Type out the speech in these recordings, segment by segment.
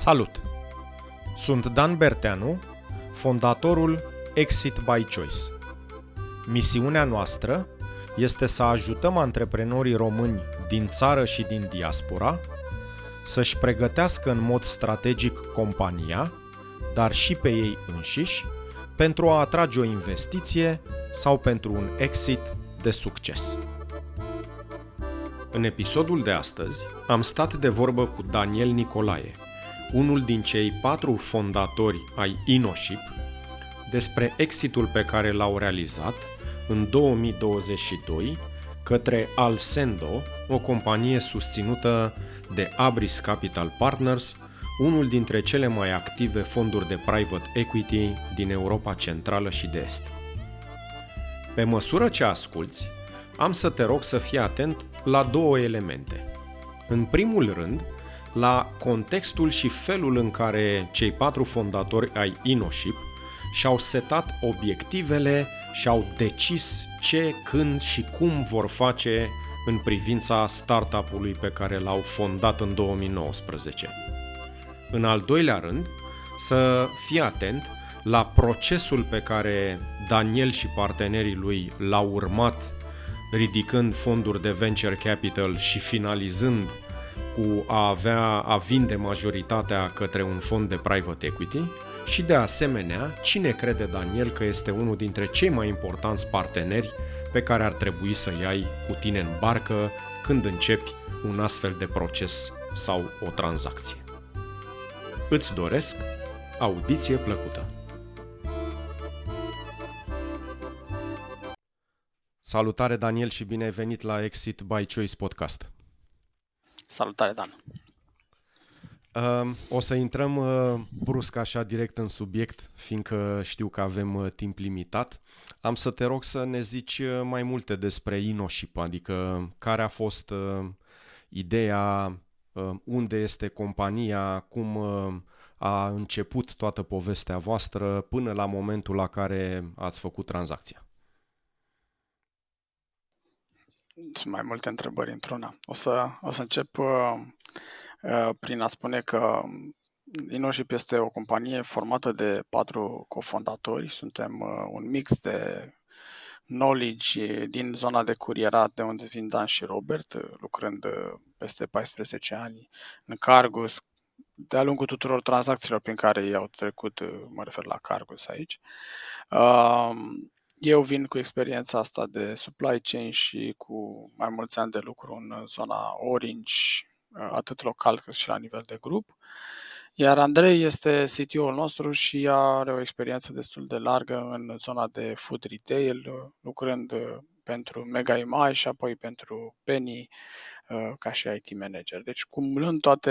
Salut! Sunt Dan Berteanu, fondatorul Exit by Choice. Misiunea noastră este să ajutăm antreprenorii români din țară și din diaspora să-și pregătească în mod strategic compania, dar și pe ei înșiși, pentru a atrage o investiție sau pentru un exit de succes. În episodul de astăzi am stat de vorbă cu Daniel Nicolae, unul din cei 4 fondatori ai Innoship, despre exitul pe care l-au realizat în 2022 către Alcendo, o companie susținută de Abris Capital Partners, unul dintre cele mai active fonduri de private equity din Europa Centrală și de Est. Pe măsură ce asculți, am să te rog să fii atent la 2 elemente. În primul rând, la contextul și felul în care cei 4 fondatori ai Innoship și-au setat obiectivele și-au decis ce, când și cum vor face în privința startup-ului pe care l-au fondat în 2019. În al doilea rând, să fii atent la procesul pe care Daniel și partenerii lui l-au urmat, ridicând fonduri de venture capital și finalizând cu a vinde majoritatea către un fond de private equity și, de asemenea, cine crede Daniel că este unul dintre cei mai importanți parteneri pe care ar trebui să-i ai cu tine în barcă când începi un astfel de proces sau o tranzacție. Îți doresc audiție plăcută! Salutare, Daniel, și bine ai venit la Exit by Choice podcast! Salutare, Dan! O să intrăm brusc așa direct în subiect, fiindcă știu că avem timp limitat. Am să te rog să ne zici mai multe despre Innoship, adică care a fost ideea, unde este compania, cum a început toată povestea voastră până la momentul la care ați făcut tranzacția. Sunt mai multe întrebări într-una. O să încep prin a spune că Innoship este o companie formată de 4 cofondatori. Suntem un mix de knowledge din zona de curierat, de unde vin Dan și Robert, lucrând peste 14 ani în Cargus, de-a lungul tuturor tranzacțiilor prin care i-au trecut, mă refer la Cargus aici. Eu vin cu experiența asta de supply chain și cu mai mulți ani de lucru în zona Orange, atât local cât și la nivel de grup. Iar Andrei este CTO-ul nostru și are o experiență destul de largă în zona de food retail, lucrând pentru Mega Image și apoi pentru Penny ca și IT manager. Deci cumulând tot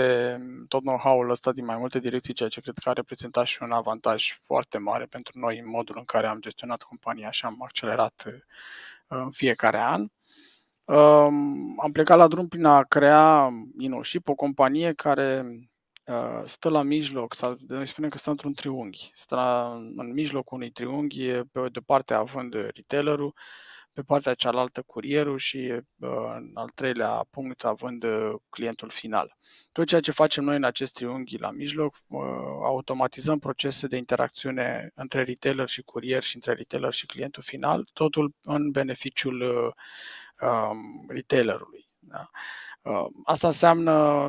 know-how-ul ăsta din mai multe direcții, ceea ce cred că a reprezentat și un avantaj foarte mare pentru noi în modul în care am gestionat compania și am accelerat în fiecare an. Am plecat la drum prin a crea Innoship, o companie care stă la mijloc, sau noi spunem că stă într-un triunghi. Stă în mijlocul unui triunghi, pe de parte având retailerul, pe partea cealaltă curierul și în al 3-lea punct având clientul final. Tot ceea ce facem noi în acest triunghi la mijloc, automatizăm procese de interacțiune între retailer și curier și între retailer și clientul final, totul în beneficiul retailerului. Da? Asta înseamnă,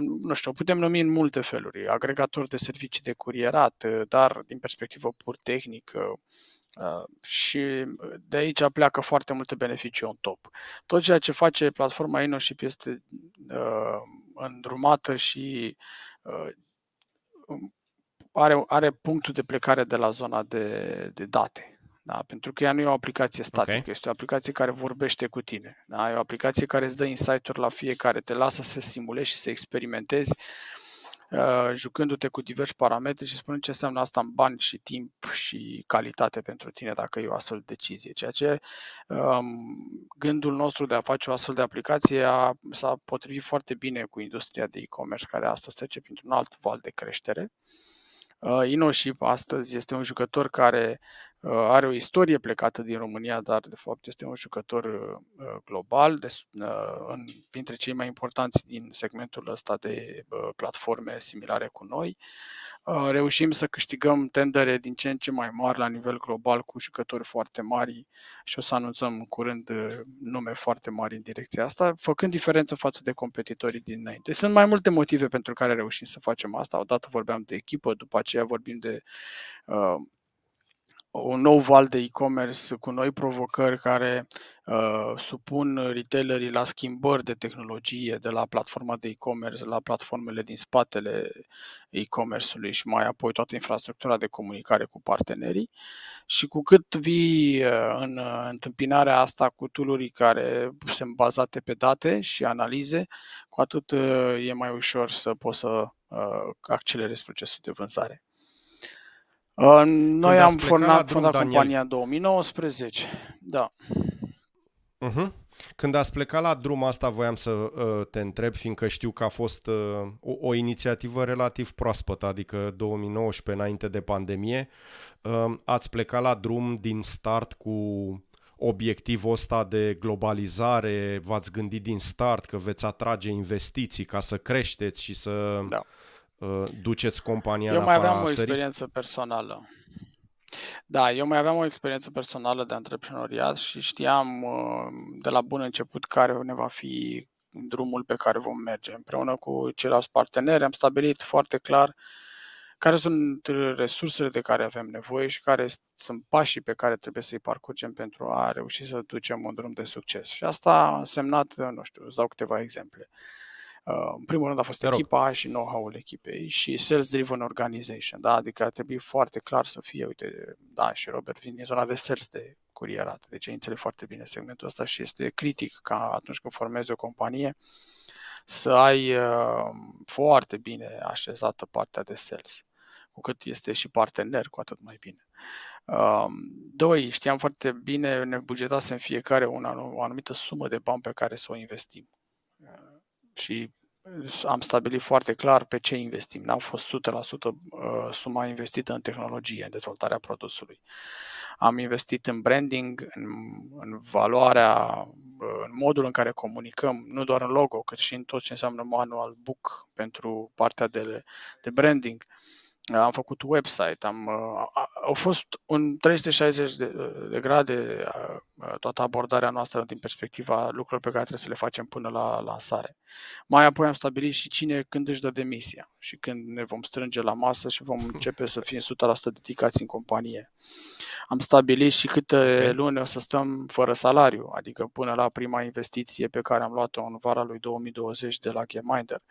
putem numi în multe feluri, agregator de servicii de curierat, dar din perspectivă pur tehnică, și de aici pleacă foarte multe beneficii on top. Tot ceea ce face platforma Innoship este îndrumată și are punctul de plecare de la zona de date. Da? Pentru că ea nu e o aplicație statică, Este o aplicație care vorbește cu tine. Da? E o aplicație care îți dă insight-uri la fiecare, te lasă să simulezi și să experimentezi, jucându-te cu diversi parametri și spunând ce înseamnă asta în bani și timp și calitate pentru tine dacă e o astfel de decizie. Ceea ce gândul nostru de a face o astfel de aplicație s-a potrivit foarte bine cu industria de e-commerce, care astăzi trece printr-un alt val de creștere. Innoship astăzi este un jucător care Are o istorie plecată din România, dar de fapt este un jucător global, printre cei mai importanți din segmentul ăsta de platforme similare cu noi. Reușim să câștigăm tendere din ce în ce mai mari la nivel global cu jucători foarte mari și o să anunțăm în curând nume foarte mari în direcția asta, făcând diferență față de competitorii dinainte. Sunt mai multe motive pentru care reușim să facem asta. Odată vorbeam de echipă, după aceea vorbim de un nou val de e-commerce cu noi provocări care supun retailerii la schimbări de tehnologie de la platforma de e-commerce la platformele din spatele e-commerce-ului și mai apoi toată infrastructura de comunicare cu partenerii. Și cu cât vii în întâmpinarea asta cu tool-uri care sunt bazate pe date și analize, cu atât e mai ușor să poți să accelerezi procesul de vânzare. Noi am fondat compania în 2019, da. Uh-huh. Când ați plecat la drum, asta voiam să te întreb, fiindcă știu că a fost o inițiativă relativ proaspătă, adică 2019 înainte de pandemie, ați plecat la drum din start cu obiectivul ăsta de globalizare, v-ați gândit din start că veți atrage investiții ca să creșteți și să... Da. Duceți compania în afara țării? Eu mai aveam o experiență personală. Da, eu mai aveam o experiență personală de antreprenoriat și știam de la bun început care ne va fi drumul pe care vom merge. Împreună cu ceilalți parteneri am stabilit foarte clar care sunt resursele de care avem nevoie și care sunt pașii pe care trebuie să-i parcurgem pentru a reuși să ducem un drum de succes. Și asta a însemnat, îți dau câteva exemple. În primul rând a fost echipa și know-how-ul echipei și sales-driven organization, da? Adică trebuie foarte clar să fie, uite, Dan și Robert vin din zona de sales de curierat, deci ei înțeleg foarte bine segmentul ăsta și este critic ca atunci când formezi o companie să ai foarte bine așezată partea de sales, cu cât este și partener, cu atât mai bine. 2. Știam foarte bine, ne bugetasem fiecare o anumită sumă de bani pe care să o investim. Și am stabilit foarte clar pe ce investim. N-a fost 100% suma investită în tehnologie, în dezvoltarea produsului. Am investit în branding, în valoarea, în modul în care comunicăm, nu doar în logo, cât și în tot ce înseamnă manual, book pentru partea de branding. Am făcut website, a fost un 360 de grade toată abordarea noastră din perspectiva lucrurilor pe care trebuie să le facem până la lansare. Mai apoi am stabilit și cine când își dă demisia și când ne vom strânge la masă și vom începe să fim 100% dedicați în companie. Am stabilit și câte luni o să stăm fără salariu, adică până la prima investiție pe care am luat-o în vara lui 2020 de la GameMinder.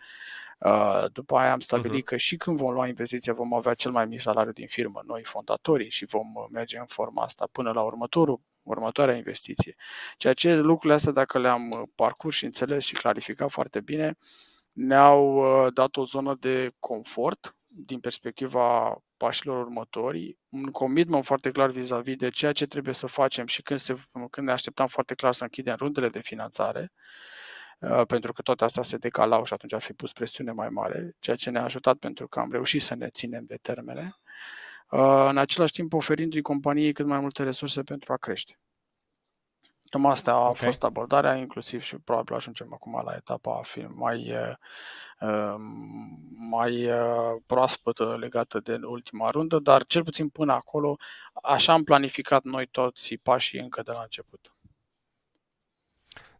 După aia am stabilit că și când vom lua investiția vom avea cel mai mic salariu din firmă, noi fondatorii, și vom merge în forma asta până la următoarea investiție. Ceea ce lucrurile astea, dacă le-am parcurs și înțeles și clarificat foarte bine, ne-au dat o zonă de confort din perspectiva pașilor următori, un commitment foarte clar vis-a-vis de ceea ce trebuie să facem și când ne așteptam foarte clar să închidem rundele de finanțare, pentru că toate astea se decalau și atunci ar fi pus presiune mai mare, ceea ce ne-a ajutat pentru că am reușit să ne ținem de termene, în același timp oferindu-i companiei cât mai multe resurse pentru a crește. Cam asta a fost abordarea, inclusiv și probabil ajungem acum la etapa mai proaspătă legată de ultima rundă, dar cel puțin până acolo așa am planificat noi toți pașii încă de la început.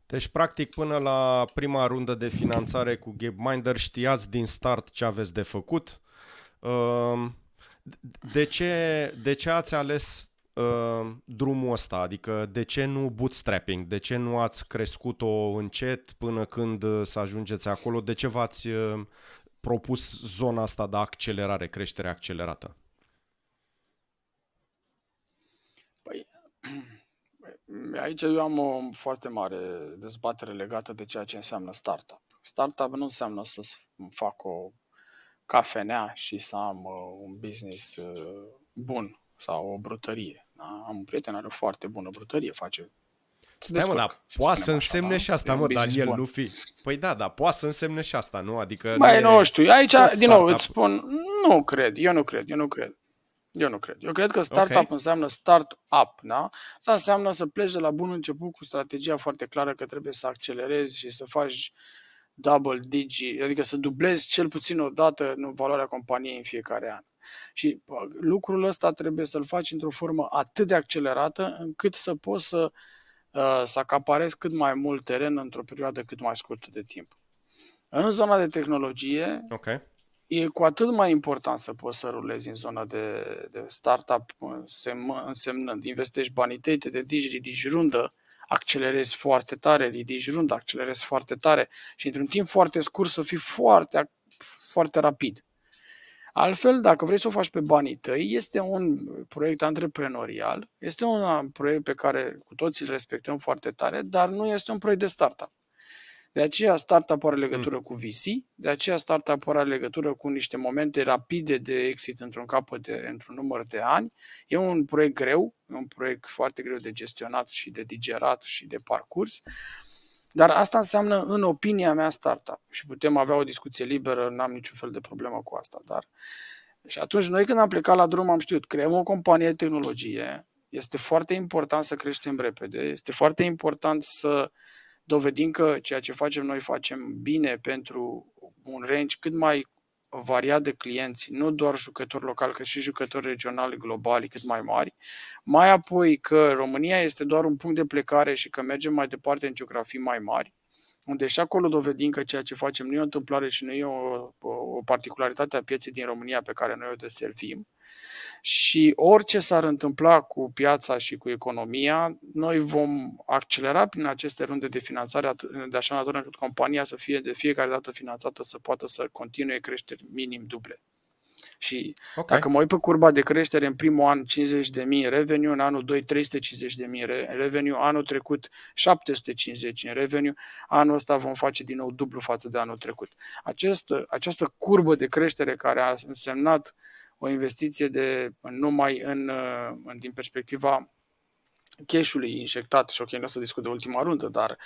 Deci, practic, până la prima rundă de finanțare cu GameMinder știați din start ce aveți de făcut. De ce ați ales drumul ăsta? Adică, de ce nu bootstrapping? De ce nu ați crescut-o încet până când să ajungeți acolo? De ce v-ați propus zona asta de accelerare, creștere accelerată? Păi... Aici eu am o foarte mare dezbatere legată de ceea ce înseamnă startup. Startup nu înseamnă să fac o cafenea și să am un business bun sau o brutărie. Da? Am un prieten care are o foarte bună brutărie, face... Stai mă, dar poate să însemne așa, și asta, mă, Daniel, bun. Nu fi. Păi da, dar poate să însemne și asta, nu? Adică... Mai nu știu, aici, din nou, îți spun, nu cred, eu nu cred. Eu nu cred. Eu cred că startup înseamnă start-up, da? Asta înseamnă să pleci de la bun început cu strategia foarte clară că trebuie să accelerezi și să faci double digi, adică să dublezi cel puțin o dată în valoarea companiei în fiecare an. Și lucrul ăsta trebuie să-l faci într-o formă atât de accelerată încât să poți să acaparezi cât mai mult teren într-o perioadă cât mai scurtă de timp. În zona de tehnologie e cu atât mai important să poți să rulezi în zona de startup, însemnând investești banii tăi, te dedici, ridici rundă, accelerezi foarte tare, ridici rundă, accelerezi foarte tare și într-un timp foarte scurt să fii foarte, foarte rapid. Altfel, dacă vrei să o faci pe banii tăi, este un proiect antreprenorial, este un proiect pe care cu toții îl respectăm foarte tare, dar nu este un proiect de startup. De aceea startup are legătură cu VC, de aceea startup are legătură cu niște momente rapide de exit într-un număr de ani. E un proiect greu, un proiect foarte greu de gestionat și de digerat și de parcurs. Dar asta înseamnă, în opinia mea, startup. Și putem avea o discuție liberă, n-am niciun fel de problemă cu asta. Dar... Și atunci, noi când am plecat la drum, am știut, creăm o companie de tehnologie, este foarte important să creștem repede, este foarte important să dovedim că ceea ce facem noi facem bine pentru un range cât mai variat de clienți, nu doar jucători locali, cât și jucători regionali, globali, cât mai mari. Mai apoi că România este doar un punct de plecare și că mergem mai departe în geografii mai mari, unde și acolo dovedim că ceea ce facem nu e o întâmplare și nu e o particularitate a pieței din România pe care noi o deservim. Și orice s-ar întâmpla cu piața și cu economia, noi vom accelera prin aceste runde de finanțare de așa natură încât compania să fie de fiecare dată finanțată să poată să continue creșteri minim duble. Și dacă mă uit pe curba de creștere, în primul an 50.000 revenue, în anul 2 350.000 revenue, anul trecut 750 în revenue, anul ăsta vom face din nou dublu față de anul trecut. Această curbă de creștere care a însemnat o investiție din perspectiva cash-ului injectat, și nu o să discut de ultima rundă, dar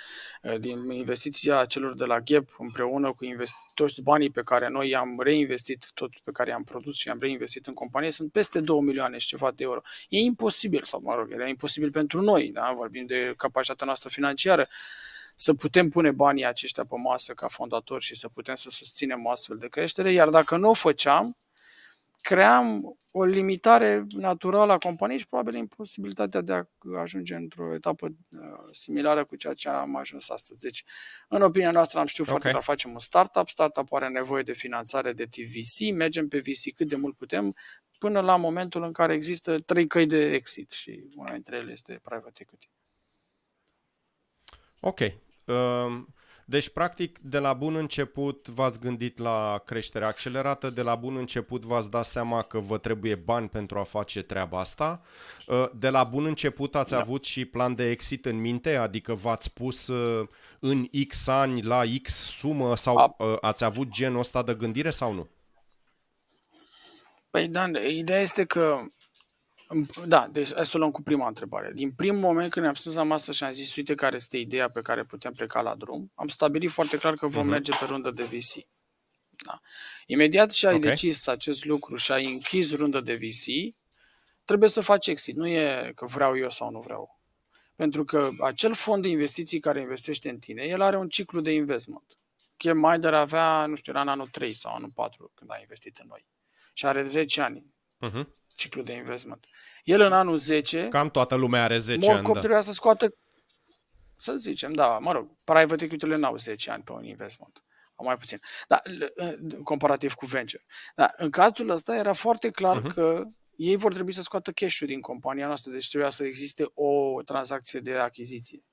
din investiția celor de la Gap împreună cu toți banii pe care noi i-am reinvestit, tot pe care i-am produs și i-am reinvestit în companie, sunt peste 2 milioane și ceva de euro. E imposibil, sau mă rog, era imposibil pentru noi, da? Vorbim de capacitatea noastră financiară, să putem pune banii aceștia pe masă ca fondatori și să putem să susținem o astfel de creștere, iar dacă nu o făceam, cream o limitare naturală a companiei și probabil imposibilitatea de a ajunge într-o etapă similară cu ceea ce am ajuns astăzi. Deci, în opinia noastră, am știut foarte clar, facem un startup, startup are nevoie de finanțare de TVC, mergem pe VC cât de mult putem, până la momentul în care există 3 căi de exit și una dintre ele este Private Equity. Ok. Deci, practic, de la bun început v-ați gândit la creșterea accelerată, de la bun început v-ați dat seama că vă trebuie bani pentru a face treaba asta, de la bun început ați avut și plan de exit în minte, adică v-ați pus în X ani la X sumă sau ați avut genul ăsta de gândire sau nu? Păi, Dan, ideea este că... Da, deci hai să o luăm cu prima întrebare. Din primul moment când ne-am stăzat masă și am zis, uite care este ideea pe care putem pleca la drum, am stabilit foarte clar că vom merge pe rundă de VC. Da. Imediat ce ai decis acest lucru și ai închis rundă de VC, trebuie să faci exit. Nu e că vreau eu sau nu vreau. Pentru că acel fond de investiții care investește în tine, el are un ciclu de investment. GameMinder avea, nu știu, era în anul 3 sau anul 4 când a investit în noi. Și are 10 ani. Ciclu de investment. El în anul 10... Cam toată lumea are 10 ani. Morcop trebuia să scoată, să zicem, da, mă rog, private equity-urile n-au 10 ani pe un investment. Au mai puțin. Dar, comparativ cu venture. Dar în cazul ăsta era foarte clar că ei vor trebui să scoată cash-ul din compania noastră, deci trebuia să existe o tranzacție de achiziție.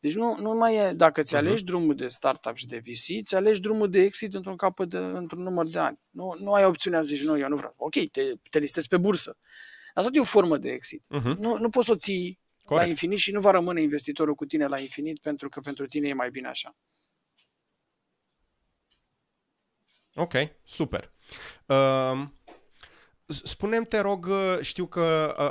Deci nu mai e, dacă ți alegi drumul de startup și de VC, ți alegi drumul de exit într-un număr de ani. Nu ai opțiunea, zici, nu, eu nu vreau. Ok, te listezi pe bursă. Dar tot e o formă de exit. Nu poți să o ții la infinit și nu va rămâne investitorul cu tine la infinit pentru că pentru tine e mai bine așa. Ok, super. Spune-mi, te rog, știu că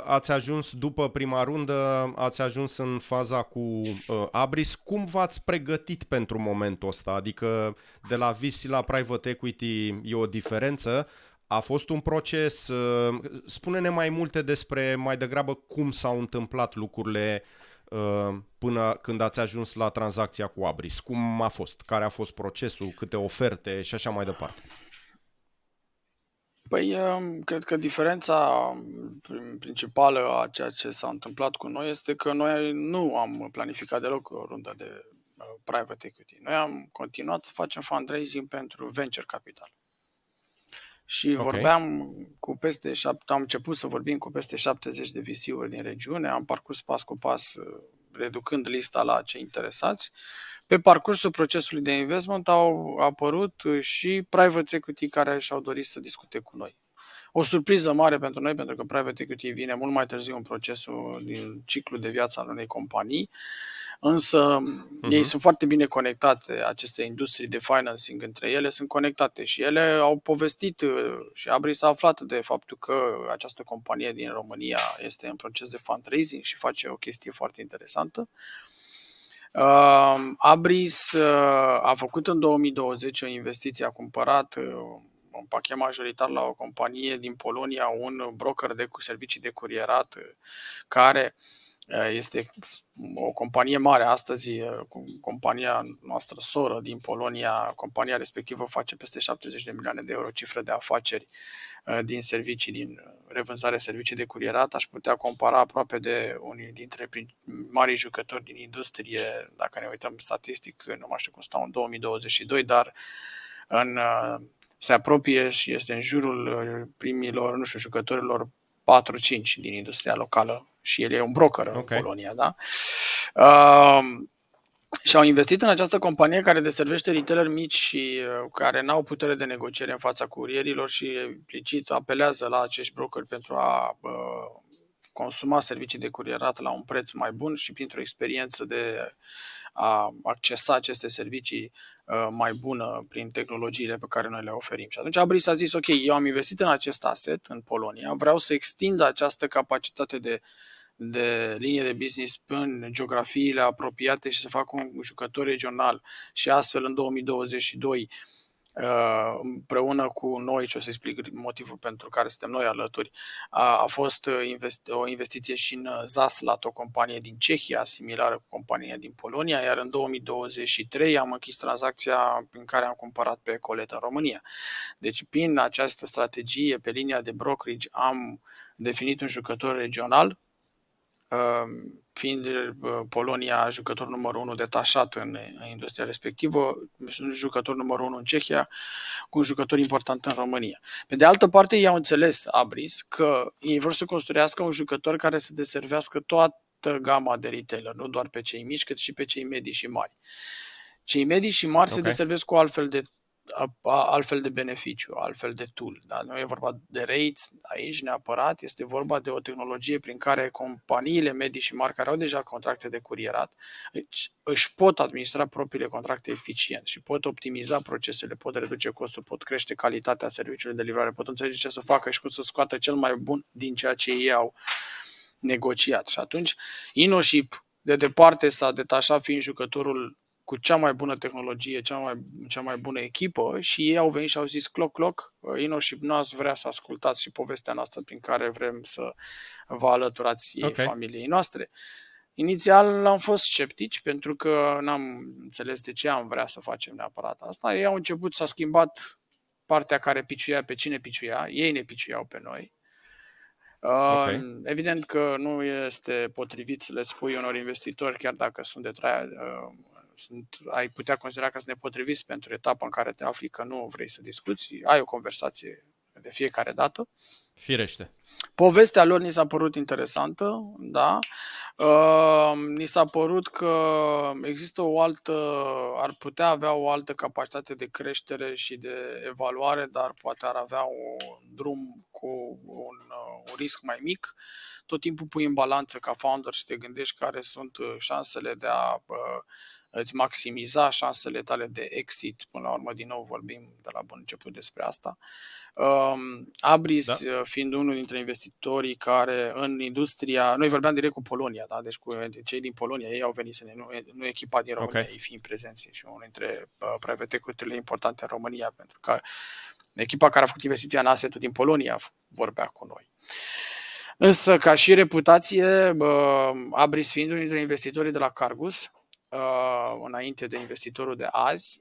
ați ajuns după prima rundă, ați ajuns în faza cu Abris. Cum v-ați pregătit pentru momentul ăsta? Adică de la VC la Private Equity e o diferență. A fost un proces? Spune-ne mai multe despre mai degrabă cum s-au întâmplat lucrurile până când ați ajuns la tranzacția cu Abris. Cum a fost? Care a fost procesul? Câte oferte și așa mai departe? Păi, cred că diferența principală a ceea ce s-a întâmplat cu noi este că noi nu am planificat deloc o rundă de private equity. Noi am continuat să facem fundraising pentru venture capital. Și vorbeam cu am început să vorbim cu peste 70 de VC-uri din regiune, am parcurs pas cu pas, reducând lista la cei interesați. Pe parcursul procesului de investment au apărut și private equity care și-au dorit să discute cu noi. O surpriză mare pentru noi, pentru că private equity vine mult mai târziu în procesul din ciclul de viață al unei companii, însă ei sunt foarte bine conectate, aceste industrii de financing între ele sunt conectate și ele au povestit și Abris a aflat de faptul că această companie din România este în proces de fundraising și face o chestie foarte interesantă. Abris a făcut în 2020 o investiție, a cumpărat un pachet majoritar la o companie din Polonia, un broker de servicii de curierat care este o companie mare astăzi, compania noastră soră din Polonia. Compania respectivă face peste 70 de milioane de euro cifră de afaceri din servicii, din revânzarea servicii de curierat. Aș putea compara aproape de unii dintre marii jucători din industrie, dacă ne uităm statistic, nu mai știu cum stau în 2022, dar se apropie și este în jurul primilor, nu știu, jucătorilor 4-5 din industria locală și el e un broker în Polonia, da? Și au investit în această companie care deservește retaileri mici și care n-au putere de negociere în fața curierilor și implicit apelează la acești brokeri pentru a consuma servicii de curierat la un preț mai bun și printr-o experiență de a accesa aceste servicii mai bună prin tehnologiile pe care noi le oferim. Și atunci Abris a zis, ok, eu am investit în acest asset în Polonia, vreau să extind această capacitate de linie de business în geografiile apropiate și să fac un jucător regional. Și astfel în 2022, împreună cu noi, și o să explic motivul pentru care suntem noi alături, a fost o investiție și în Zaslat, o companie din Cehia, similară cu compania din Polonia, iar în 2023 am închis tranzacția prin care am cumpărat pe Coleta în România. Deci prin această strategie, pe linia de brokerage, am definit un jucător regional, fiind Polonia jucător numărul 1 detașat în industria respectivă, sunt jucător numărul 1 în Cehia, cu un jucător important în România. Pe de altă parte, ei au înțeles, Abris, că ei vor să construiască un jucător care să deservească toată gama de retailer, nu doar pe cei mici, cât și pe cei medii și mari. Cei medii și mari se deservesc cu altfel de beneficiu, altfel de tool. Da? Nu e vorba de rates aici neapărat, este vorba de o tehnologie prin care companiile medii și mari care au deja contracte de curierat își pot administra propriile contracte eficient și pot optimiza procesele, pot reduce costul, pot crește calitatea serviciului de livrare, pot înțelege ce să facă și cum să scoată cel mai bun din ceea ce ei au negociat. Și atunci Innoship de departe s-a detașat fiind jucătorul cu cea mai bună tehnologie, cea mai bună echipă și ei au venit și au zis cloc, Innoship nu vrea să ascultați și povestea noastră prin care vrem să vă alăturați familiei noastre. Inițial am fost sceptici pentru că n-am înțeles de ce am vrea să facem neapărat asta. Ei au început, s-a schimbat partea care piciuia pe cine piciuia, ei ne piciuiau pe noi. Evident că nu este potrivit să le spui unor investitori, chiar dacă sunt de ai putea considera că să ne potriviți pentru etapa în care te afli, că nu vrei să discuți, ai o conversație de fiecare dată. Firește. Povestea lor ni s-a părut interesantă, da? Ni s-a părut că există ar putea avea o altă capacitate de creștere și de evaluare, dar poate ar avea un drum cu un risc mai mic. Tot timpul pui în balanță ca founder și te gândești care sunt șansele de a îți maximiza șansele tale de exit. Până la urmă, din nou, vorbim de la bun început despre asta. Abris, fiind unul dintre investitorii care în industria... Noi vorbeam direct cu Polonia, da? Deci cu cei din Polonia, ei au venit să ne... Nu echipa din România, ei fiind prezenți și unul dintre private equity-urile importante în România, pentru că Echipa care a făcut investiția în asset-ul din Polonia vorbea cu noi. Însă, ca și reputație, Abris fiind unul dintre investitorii de la Cargus, înainte de investitorul de azi,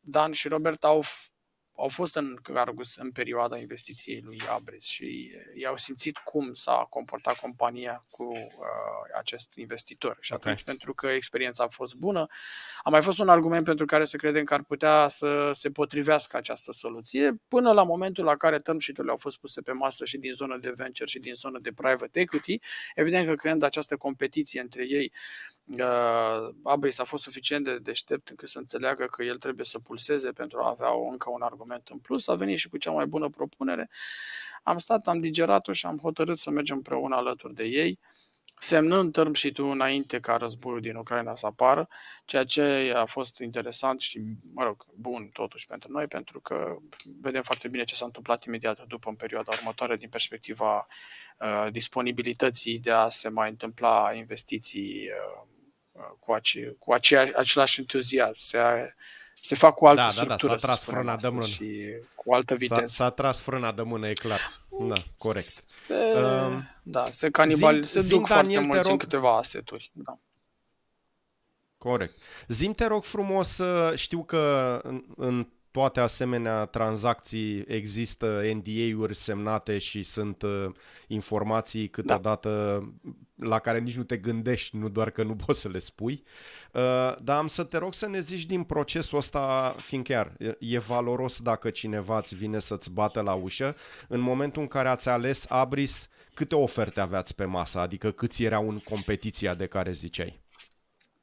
Dan și Robert au fost în Cargus în perioada investiției lui Abris și i-au simțit cum s-a comportat compania cu acest investitor. Și atunci, pentru că experiența a fost bună, a mai fost un argument pentru care să credem că ar putea să se potrivească această soluție, până la momentul la care term sheet-urile au fost puse pe masă și din zona de venture și din zona de private equity. Evident că creând această competiție între ei, Abris a fost suficient de deștept încât să înțeleagă că el trebuie să pulseze pentru a avea încă un argument în plus. A venit și cu cea mai bună propunere. Am stat, am digerat-o și am hotărât să mergem împreună alături de ei, semnând term sheet-ul înainte ca războiul din Ucraina să apară, ceea ce a fost interesant și, mă rog, bun totuși pentru noi, pentru că vedem foarte bine ce s-a întâmplat imediat după, în perioada următoare, din perspectiva disponibilității de a se mai întâmpla investiții cu același entuziasm. Se fac cu altă structură, s-a tras frâna de mână. Și cu altă viteză. S-a tras frâna de mână, e clar. Da, corect. Se canibalizează, se duc foarte mulți în câteva aseturi. Da. Corect. Zim, te rog frumos, știu că în toate asemenea tranzacții există NDA-uri semnate și sunt informații câteodată la care nici nu te gândești, nu doar că nu poți să le spui. Dar am să te rog să ne zici din procesul ăsta, fiindcă chiar e valoros dacă cineva îți vine să-ți bată la ușă. În momentul în care ați ales Abris, câte oferte aveați pe masă? Adică câți erau în competiția de care ziceai?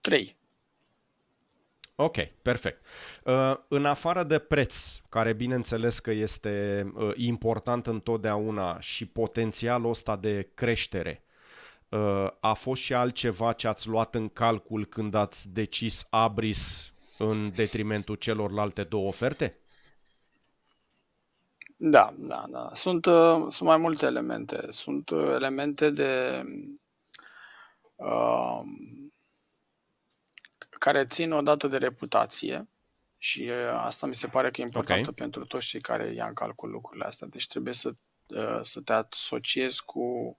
3. Ok, perfect. În afară de preț, care bineînțeles că este important întotdeauna, și potențialul ăsta de creștere, a fost și altceva ce ați luat în calcul când ați decis Abris în detrimentul celorlalte două oferte? Da. Sunt mai multe elemente. Sunt elemente de... care țin odată de reputație, și asta mi se pare că e importantă pentru toți cei care ia în calcul lucrurile astea. Deci trebuie să te asociezi cu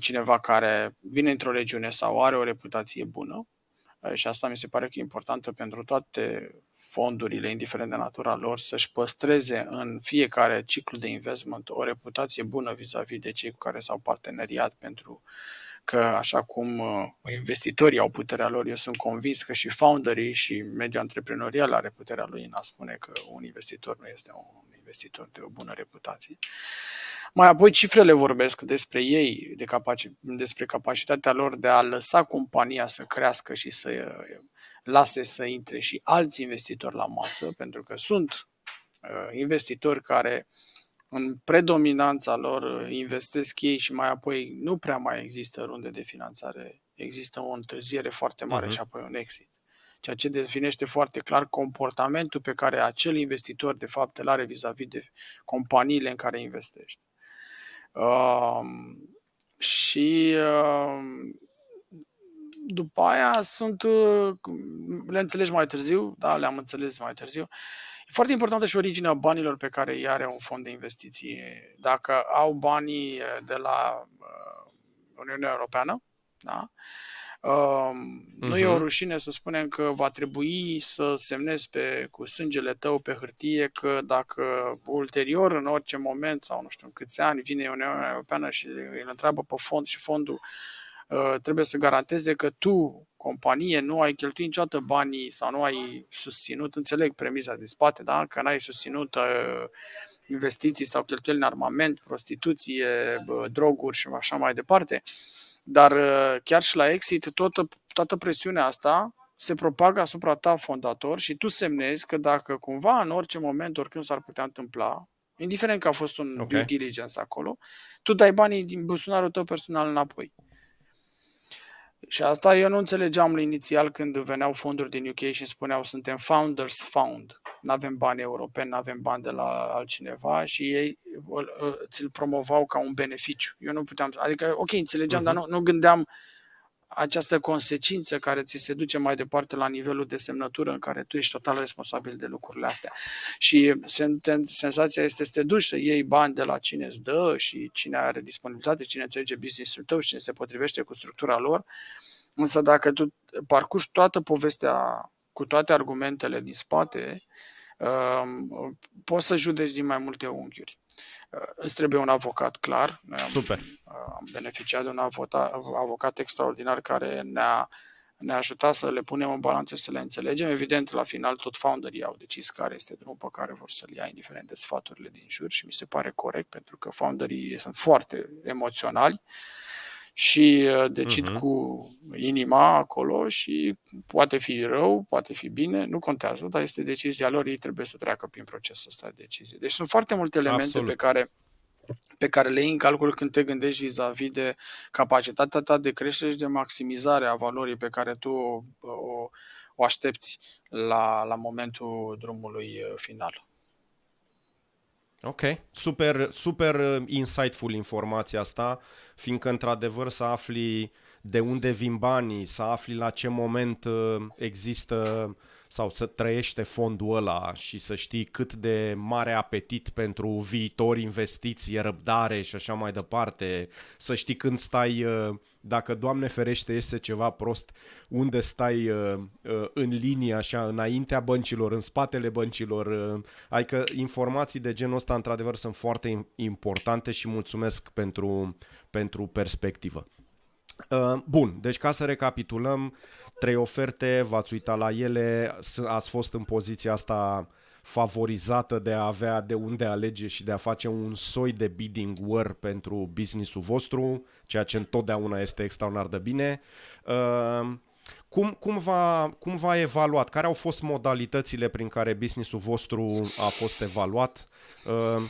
cineva care vine într-o regiune sau are o reputație bună, și asta mi se pare că e importantă pentru toate fondurile, indiferent de natura lor, să-și păstreze în fiecare ciclu de investment o reputație bună vis-a-vis de cei cu care s-au parteneriat, pentru că așa cum investitorii au puterea lor, eu sunt convins că și founderii și mediul antreprenorial are puterea lui în a spune că un investitor nu este un investitor de o bună reputație. Mai apoi cifrele vorbesc despre ei, despre capacitatea lor de a lăsa compania să crească și să lase să intre și alți investitori la masă, pentru că sunt investitori care în predominanța lor investesc ei și mai apoi nu prea mai există runde de finanțare. Există o întârziere foarte mare și apoi un exit, ceea ce definește foarte clar comportamentul pe care acel investitor de fapt îl are vis-a-vis de companiile în care investește. După aia le înțelegi mai târziu, le-am înțeles mai târziu. E foarte importantă și originea banilor pe care îi are un fond de investiții. Dacă au banii de la Uniunea Europeană, nu e o rușine să spunem că va trebui să semnezi cu sângele tău pe hârtie că dacă ulterior, în orice moment sau nu știu în câți ani, vine Uniunea Europeană și îl întreabă pe fond și fondul trebuie să garanteze că tu, companie, nu ai cheltuit niciodată banii sau nu ai susținut, înțeleg premisa din spate, că n-ai susținut investiții sau cheltuieli în armament, prostituție, droguri și așa mai departe. Dar chiar și la exit, toată presiunea asta se propagă asupra ta, fondator, și tu semnezi că dacă cumva în orice moment, oricând s-ar putea întâmpla, indiferent că a fost un due diligence acolo, tu dai banii din buzunarul tău personal înapoi. Și asta eu nu înțelegeam inițial când veneau fonduri din UK și spuneau suntem founders fund, n-avem bani europeni, n-avem bani de la altcineva, și ei ți-l promovau ca un beneficiu. Eu nu puteam, adică ok, înțelegeam, dar nu gândeam această consecință care ți se duce mai departe la nivelul de semnătură în care tu ești total responsabil de lucrurile astea. Și senzația este să te duci să iei bani de la cine îți dă și cine are disponibilitate, cine înțelege business-ul tău și cine se potrivește cu structura lor. Însă dacă tu parcurgi toată povestea cu toate argumentele din spate, poți să judeci din mai multe unghiuri. Îți trebuie un avocat, clar. Super. Am beneficiat de un avocat extraordinar care ne-a ajutat să le punem în balanță și să le înțelegem. Evident, la final, tot founderii au decis care este drumul pe care vor să-l ia, indiferent de sfaturile din jur, și mi se pare corect, pentru că founderii sunt foarte emoționali și decid cu inima acolo și poate fi rău, poate fi bine, nu contează, dar este decizia lor, ei trebuie să treacă prin procesul ăsta de decizie. Deci sunt foarte multe elemente pe care le iei în calcul când te gândești vis-a-vis de capacitatea ta de creștere și de maximizare a valorii pe care tu o aștepți la momentul drumului final. Ok, super insightful informația asta, fiindcă într-adevăr să afli de unde vin banii, să afli la ce moment există sau să trăiește fondul ăla și să știi cât de mare apetit pentru viitor, investiție, răbdare și așa mai departe, să știi când stai, dacă Doamne ferește este ceva prost, unde stai în linie așa, înaintea băncilor, în spatele băncilor, adică informații de genul ăsta într-adevăr sunt foarte importante și mulțumesc pentru perspectivă. Bun, deci ca să recapitulăm, 3 oferte, v-ați uitat la ele, ați fost în poziția asta favorizată de a avea de unde alege și de a face un soi de bidding war pentru business-ul vostru, ceea ce întotdeauna este extraordinar de bine. Cum v-a evaluat? Care au fost modalitățile prin care business-ul vostru a fost evaluat?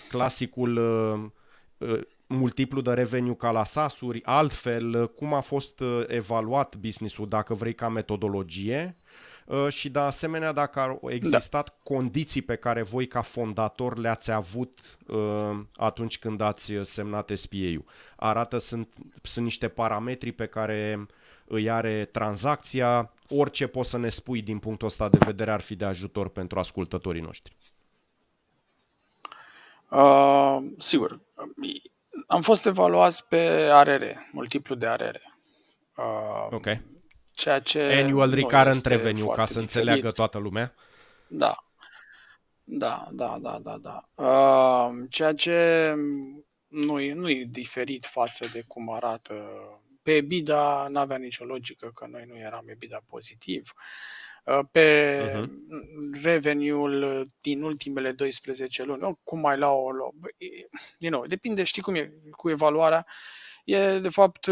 Clasicul multiplu de revenue ca la SaaS-uri, altfel, cum a fost evaluat business-ul, dacă vrei, ca metodologie și de asemenea dacă au existat condiții pe care voi ca fondator le-ați avut atunci când ați semnat SPA-ul. Sunt niște parametri pe care îi are tranzacția, orice poți să ne spui din punctul ăsta de vedere ar fi de ajutor pentru ascultătorii noștri. Sigur. Am fost evaluați pe ARR, multiplu de ARR. Ok. Ceea ce annual recurrent revenue, ca să înțeleagă toată lumea. Da. Ceea ce nu e diferit față de cum arată pe EBITDA, n-avea nicio logică că noi nu eram EBITDA pozitiv. Pe revenue-ul din ultimele 12 luni, cum mai luau, din nou, depinde, știi cum e cu evaluarea, e de fapt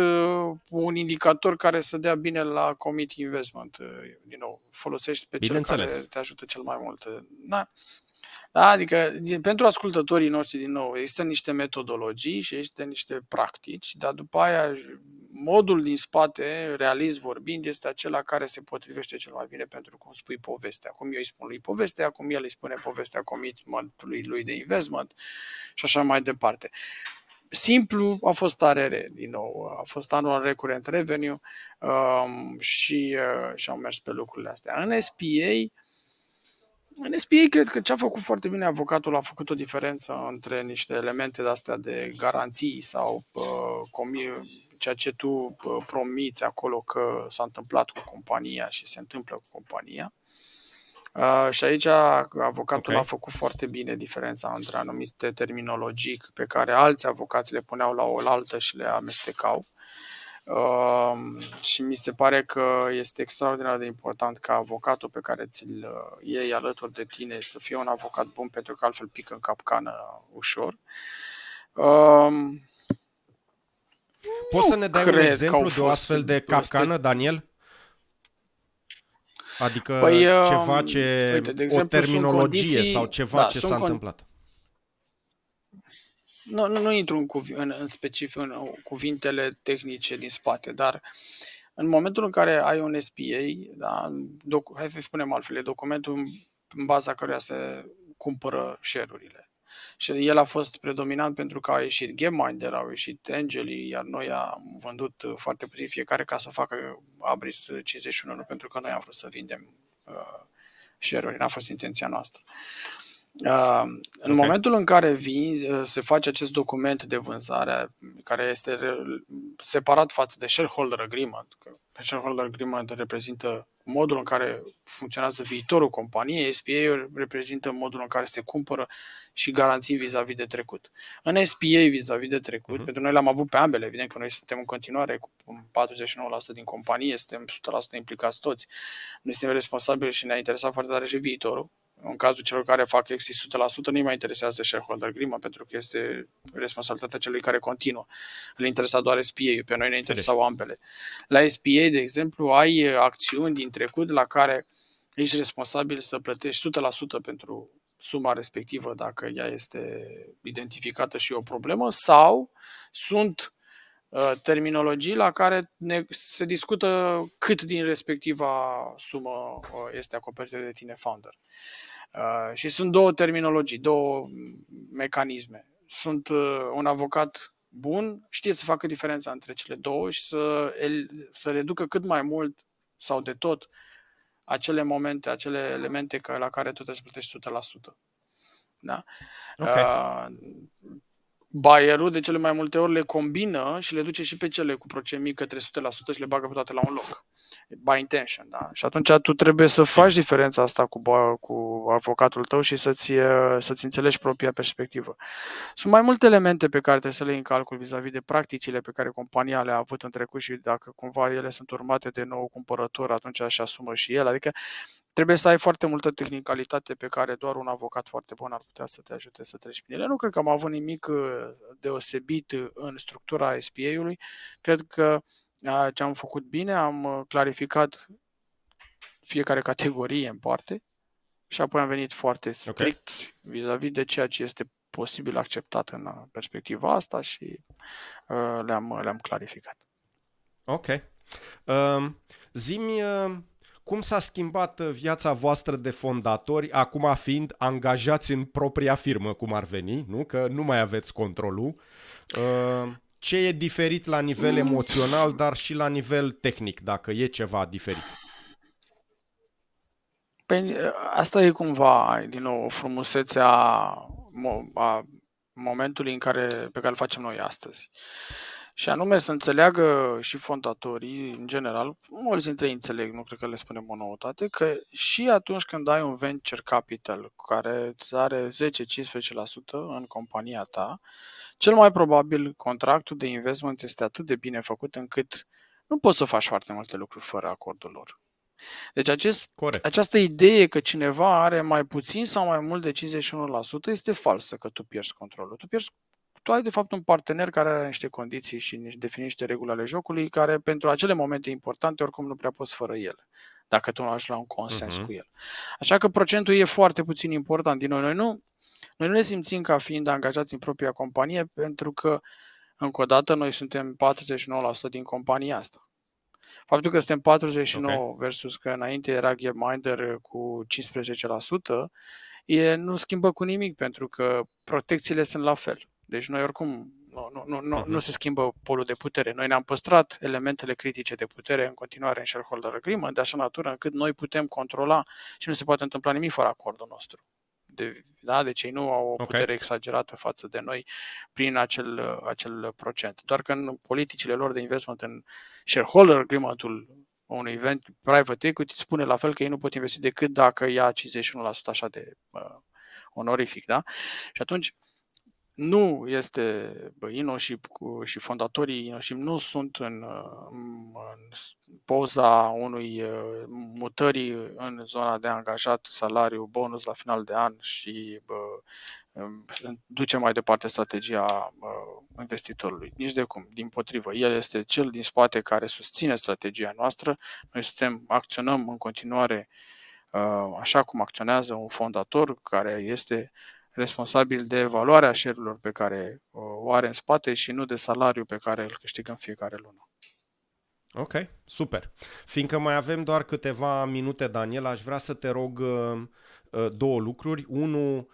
un indicator care să dea bine la committee investment, din nou, folosești pe cel care te ajută cel mai mult. Da, adică pentru ascultătorii noștri, din nou, există niște metodologii și există niște practici, dar după aia modul din spate, realist vorbind, este acela care se potrivește cel mai bine pentru cum spui povestea. Cum eu îi spun lui povestea, cum el îi spune povestea commitment-ului lui de investment și așa mai departe. Simplu a fost ARR, din nou, a fost annual recurrent revenue și am mers pe lucrurile astea. În SPA, cred că ce a făcut foarte bine avocatul a făcut o diferență între niște elemente de-astea de garanții sau ceea ce tu promiți acolo că s-a întâmplat cu compania și se întâmplă cu compania. Și aici avocatul a făcut foarte bine diferența între anumite terminologii pe care alți avocați le puneau la oaltă și le amestecau. Și mi se pare că este extraordinar de important ca avocatul pe care ți-l iei alături de tine să fie un avocat bun, pentru că altfel pică în capcană ușor. Poți să ne dai un exemplu de o astfel de capcană, Daniel? Adică ceva ce... Uite, de exemplu, o terminologie condiții, sau ceva ce s-a întâmplat. Nu intru în specific în cuvintele tehnice din spate, dar în momentul în care ai un SPA, hai să spunem altfel, documentul în baza căruia se cumpără share-urile. Și el a fost predominant pentru că a ieșit GameMinder, au ieșit Angelii, iar noi am vândut foarte puțin fiecare ca să facă Abris 51, nu pentru că noi am vrut să vindem share-uri, n-a fost intenția noastră. În momentul în care se face acest document de vânzare, care este separat față de shareholder agreement, că shareholder agreement reprezintă modul în care funcționează viitorul companiei, SPA-ul reprezintă modul în care se cumpără și garanții vis-a-vis de trecut. În SPA vis-a-vis de trecut, pentru noi l-am avut pe ambele, evident că noi suntem în continuare cu 49% din companie, suntem 100% implicați toți, noi suntem responsabili și ne-a interesat foarte tare și viitorul. În cazul celor care fac exit 100%, nu-i mai interesează shareholder agreement, pentru că este responsabilitatea celui care continuă. Îl interesa doar SPA-ul, pe noi ne interesau ambele. La SPA, de exemplu, ai acțiuni din trecut la care ești responsabil să plătești 100% pentru suma respectivă, dacă ea este identificată și o problemă, sau sunt terminologii la care se discută cât din respectiva sumă este acoperită de tine, founder. Și sunt două terminologii, două mecanisme. Sunt un avocat bun, știe să facă diferența între cele două și să reducă cât mai mult sau de tot acele momente, acele elemente la care tu te plătești 100%. Da? Okay. Buyerul de cele mai multe ori le combină și le duce și pe cele cu procent mic către 100% și le bagă pe toate la un loc. By intention, da? Și atunci tu trebuie să faci diferența asta cu avocatul tău și să-ți înțelegi propria perspectivă. Sunt mai multe elemente pe care trebuie să le iei în calcul vis-a-vis de practicile pe care compania le-a avut în trecut și dacă cumva ele sunt urmate de nou cumpărător, atunci își asumă și el. Adică trebuie să ai foarte multă tehnicalitate pe care doar un avocat foarte bun ar putea să te ajute să treci prin ele. Nu cred că am avut nimic deosebit în structura SPA-ului. Cred că ce am făcut bine, am clarificat fiecare categorie în parte și apoi am venit foarte strict vis-a-vis de ceea ce este posibil acceptat în perspectiva asta și le-am clarificat. Ok. Zi-mi... Cum s-a schimbat viața voastră de fondatori, acum fiind angajați în propria firmă, cum ar veni, nu? Că nu mai aveți controlul. Ce e diferit la nivel emoțional, dar și la nivel tehnic, dacă e ceva diferit? Păi, asta e cumva, din nou, frumusețea a momentului pe care îl facem noi astăzi. Și anume să înțeleagă și fondatorii, în general, mulți dintre ei înțeleg, nu cred că le spunem o noutate, că și atunci când ai un venture capital care are 10-15% în compania ta, cel mai probabil contractul de investment este atât de bine făcut încât nu poți să faci foarte multe lucruri fără acordul lor. Deci această idee că cineva are mai puțin sau mai mult de 51% este falsă, că tu pierzi controlul. Tu ai, de fapt, un partener care are niște condiții și definește regulile ale jocului, care pentru acele momente importante oricum nu prea poți fără el, dacă tu nu ajungi la un consens cu el. Așa că procentul e foarte puțin important din noi. Noi nu ne simțim ca fiind angajați în propria companie, pentru că, încă o dată, noi suntem 49% din compania asta. Faptul că suntem 49 versus că înainte era GameMinder cu 15%, nu schimbă cu nimic, pentru că protecțiile sunt la fel. Deci noi oricum nu se schimbă polul de putere. Noi ne-am păstrat elementele critice de putere în continuare în shareholder agreement, de așa natură încât noi putem controla și nu se poate întâmpla nimic fără acordul nostru. Deci ei nu au o putere exagerată față de noi prin acel procent. Doar că în politicile lor de investment în shareholder agreement-ul unui private equity spune la fel că ei nu pot investi decât dacă ia 51% așa de onorific. Da? Și atunci... Nu este Innoship și fondatorii Innoship nu sunt în poza unui mutării în zona de angajat, salariu, bonus la final de an și duce mai departe strategia investitorului. Nici de cum, dimpotrivă. El este cel din spate care susține strategia noastră. Noi acționăm în continuare așa cum acționează un fondator care este responsabil de valoarea share-urilor pe care o are în spate și nu de salariul pe care îl câștigăm fiecare lună. Ok, super. Fiindcă mai avem doar câteva minute, Daniel, aș vrea să te rog două lucruri. Unu,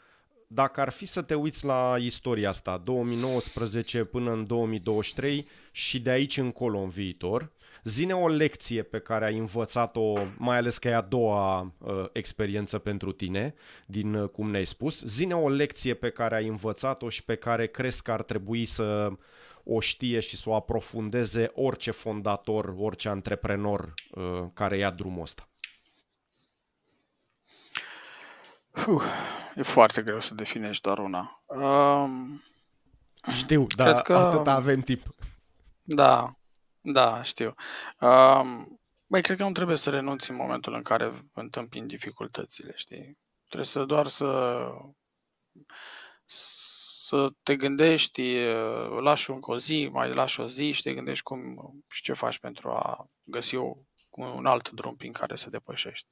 dacă ar fi să te uiți la istoria asta, 2019 până în 2023 și de aici încolo în viitor, zi-ne o lecție pe care ai învățat-o, mai ales că e a doua experiență pentru tine, din cum ne-ai spus, zi-ne o lecție pe care ai învățat-o și pe care crezi că ar trebui să o știe și să o aprofundeze orice fondator, orice antreprenor care ia drumul ăsta. E foarte greu să definești doar una. Știu, dar că... atâta avem timp. Da, da, știu. Băi, cred că nu trebuie să renunți în momentul în care întâmpini dificultățile, știi? Trebuie să doar să te gândești, lași încă o zi, mai lași o zi și te gândești cum și ce faci pentru a găsi un alt drum prin care să depășești.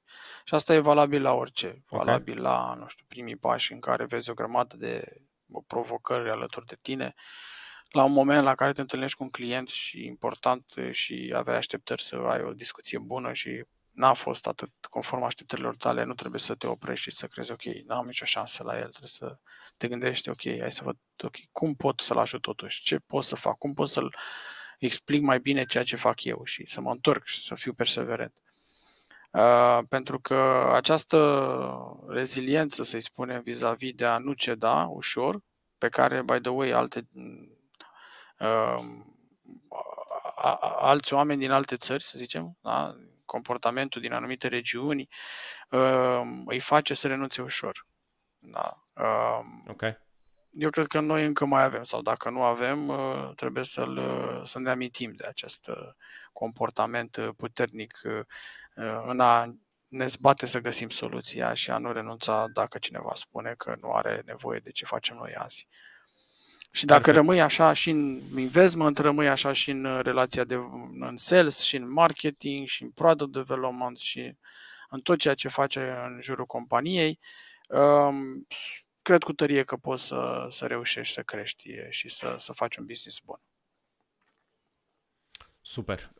Și asta e valabil la orice. Valabil la, nu știu, primii pași în care vezi o grămadă de provocări alături de tine, la un moment la care te întâlnești cu un client și important și aveai așteptări să ai o discuție bună și n-a fost atât conform așteptărilor tale, nu trebuie să te oprești și să crezi, ok, n-am nicio șansă la el, trebuie să te gândești, ok, hai să văd, ok, cum pot să-l ajut totuși, ce pot să fac, cum pot să-l explic mai bine ceea ce fac eu și să mă întorc și să fiu perseverent. Pentru că această reziliență, să-i spunem, vis-a-vis de a nu ceda ușor, pe care, by the way, alți oameni din alte țări, să zicem, da? Comportamentul din anumite regiuni îi face să renunțe ușor. Da. Okay. Eu cred că noi încă mai avem, sau dacă nu avem, trebuie să ne amintim de acest comportament puternic în a ne zbate să găsim soluția și a nu renunța dacă cineva spune că nu are nevoie de ce facem noi azi. Și dacă rămâi așa și în investment, rămâi așa și în relația în sales, și în marketing, și în product development, și în tot ceea ce faci în jurul companiei, cred cu tărie că poți să reușești să crești și să faci un business bun. Super.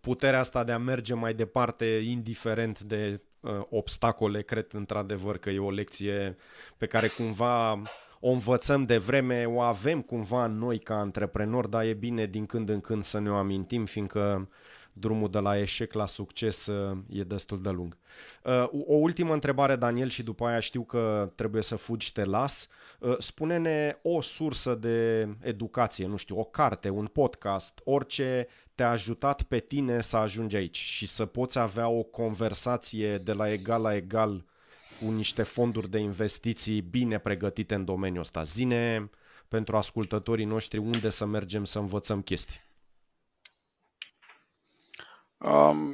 Puterea asta de a merge mai departe, indiferent de obstacole, cred într-adevăr că e o lecție pe care cumva o învățăm de vreme, o avem cumva noi ca antreprenori, dar e bine din când în când să ne o amintim, fiindcă drumul de la eșec la succes e destul de lung. O ultimă întrebare, Daniel, și după aia știu că trebuie să fugi, te las. Spune-ne o sursă de educație, nu știu, o carte, un podcast, orice te-a ajutat pe tine să ajungi aici și să poți avea o conversație de la egal la egal cu niște fonduri de investiții bine pregătite în domeniul ăsta. Zi-ne, pentru ascultătorii noștri, unde să mergem să învățăm chestii.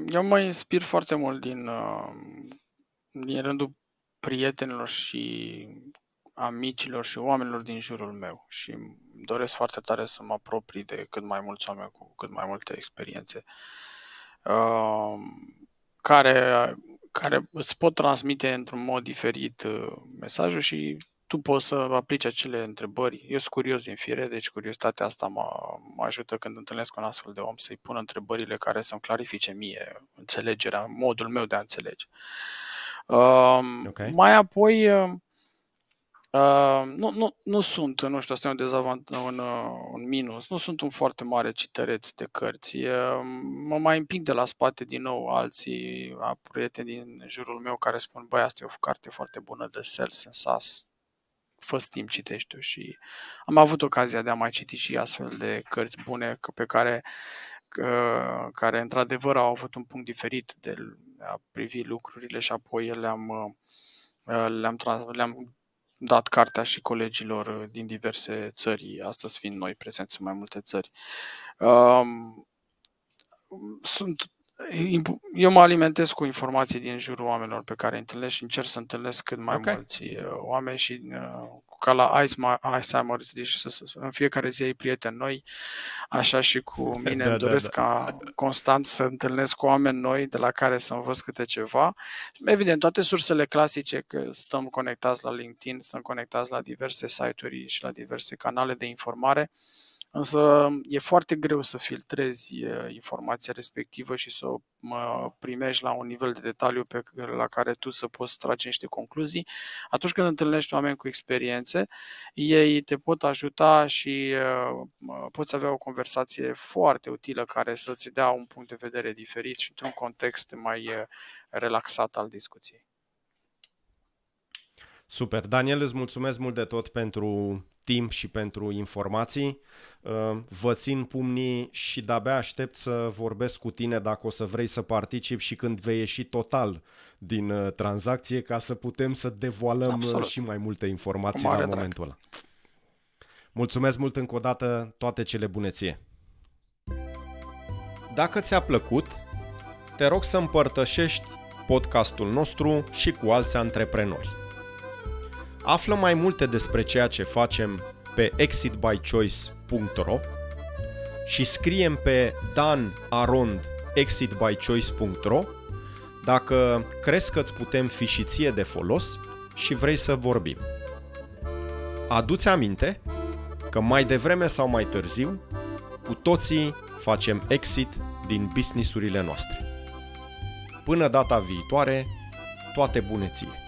Eu mă inspir foarte mult din rândul prietenilor și amicilor și oamenilor din jurul meu și doresc foarte tare să mă apropii de cât mai mulți oameni cu cât mai multe experiențe care îți pot transmite într-un mod diferit mesajul și tu poți să aplici acele întrebări. Eu sunt curios din fire, deci curiozitatea asta mă ajută când întâlnesc un astfel de om să-i pun întrebările care să-mi clarifice mie înțelegerea, modul meu de a înțelege. Okay. Mai apoi, nu sunt, nu știu, asta e un dezavantaj, un minus, nu sunt un foarte mare cităreț de cărți. Mă mai împing de la spate din nou alții, prieteni din jurul meu care spun, băi, asta e o carte foarte bună de sales în SaaS. Fă-ți timp, citește-o și am avut ocazia de a mai citi și astfel de cărți bune pe care într-adevăr au avut un punct diferit de a privi lucrurile și apoi le-am dat cartea și colegilor din diverse țări, astăzi fiind noi prezenți în mai multe țări. Eu mă alimentez cu informații din jurul oamenilor pe care îi întâlnesc și încerc să întâlnesc cât mai mulți oameni și ca la Alzheimer's, deci în fiecare zi ai prieteni noi, așa și cu mine îmi doresc ca constant să întâlnesc cu oameni noi de la care să învăț câte ceva. Evident, toate sursele clasice, că stăm conectați la LinkedIn, stăm conectați la diverse site-uri și la diverse canale de informare, Însă e foarte greu să filtrezi informația respectivă și să o primești la un nivel de detaliu la care tu să poți trage niște concluzii. Atunci când întâlnești oameni cu experiențe, ei te pot ajuta și poți avea o conversație foarte utilă care să-ți dea un punct de vedere diferit și într-un context mai relaxat al discuției. Super. Daniel, îți mulțumesc mult de tot pentru timp și pentru informații. Vă țin pumnii și de-abia aștept să vorbesc cu tine dacă o să vrei să participi și când vei ieși total din tranzacție, ca să putem să devoalăm absolut și mai multe informații la momentul ăla. Mulțumesc mult încă o dată, toate cele bune ție. Dacă ți-a plăcut, te rog să împărtășești podcastul nostru și cu alți antreprenori. Află mai multe despre ceea ce facem pe exitbychoice.ro și scrie-mi pe dan@exitbychoice.ro dacă crezi că îți putem fi și ție de folos și vrei să vorbim. Adu-ți aminte că mai devreme sau mai târziu cu toții facem exit din businessurile noastre. Până data viitoare, toate bune ție!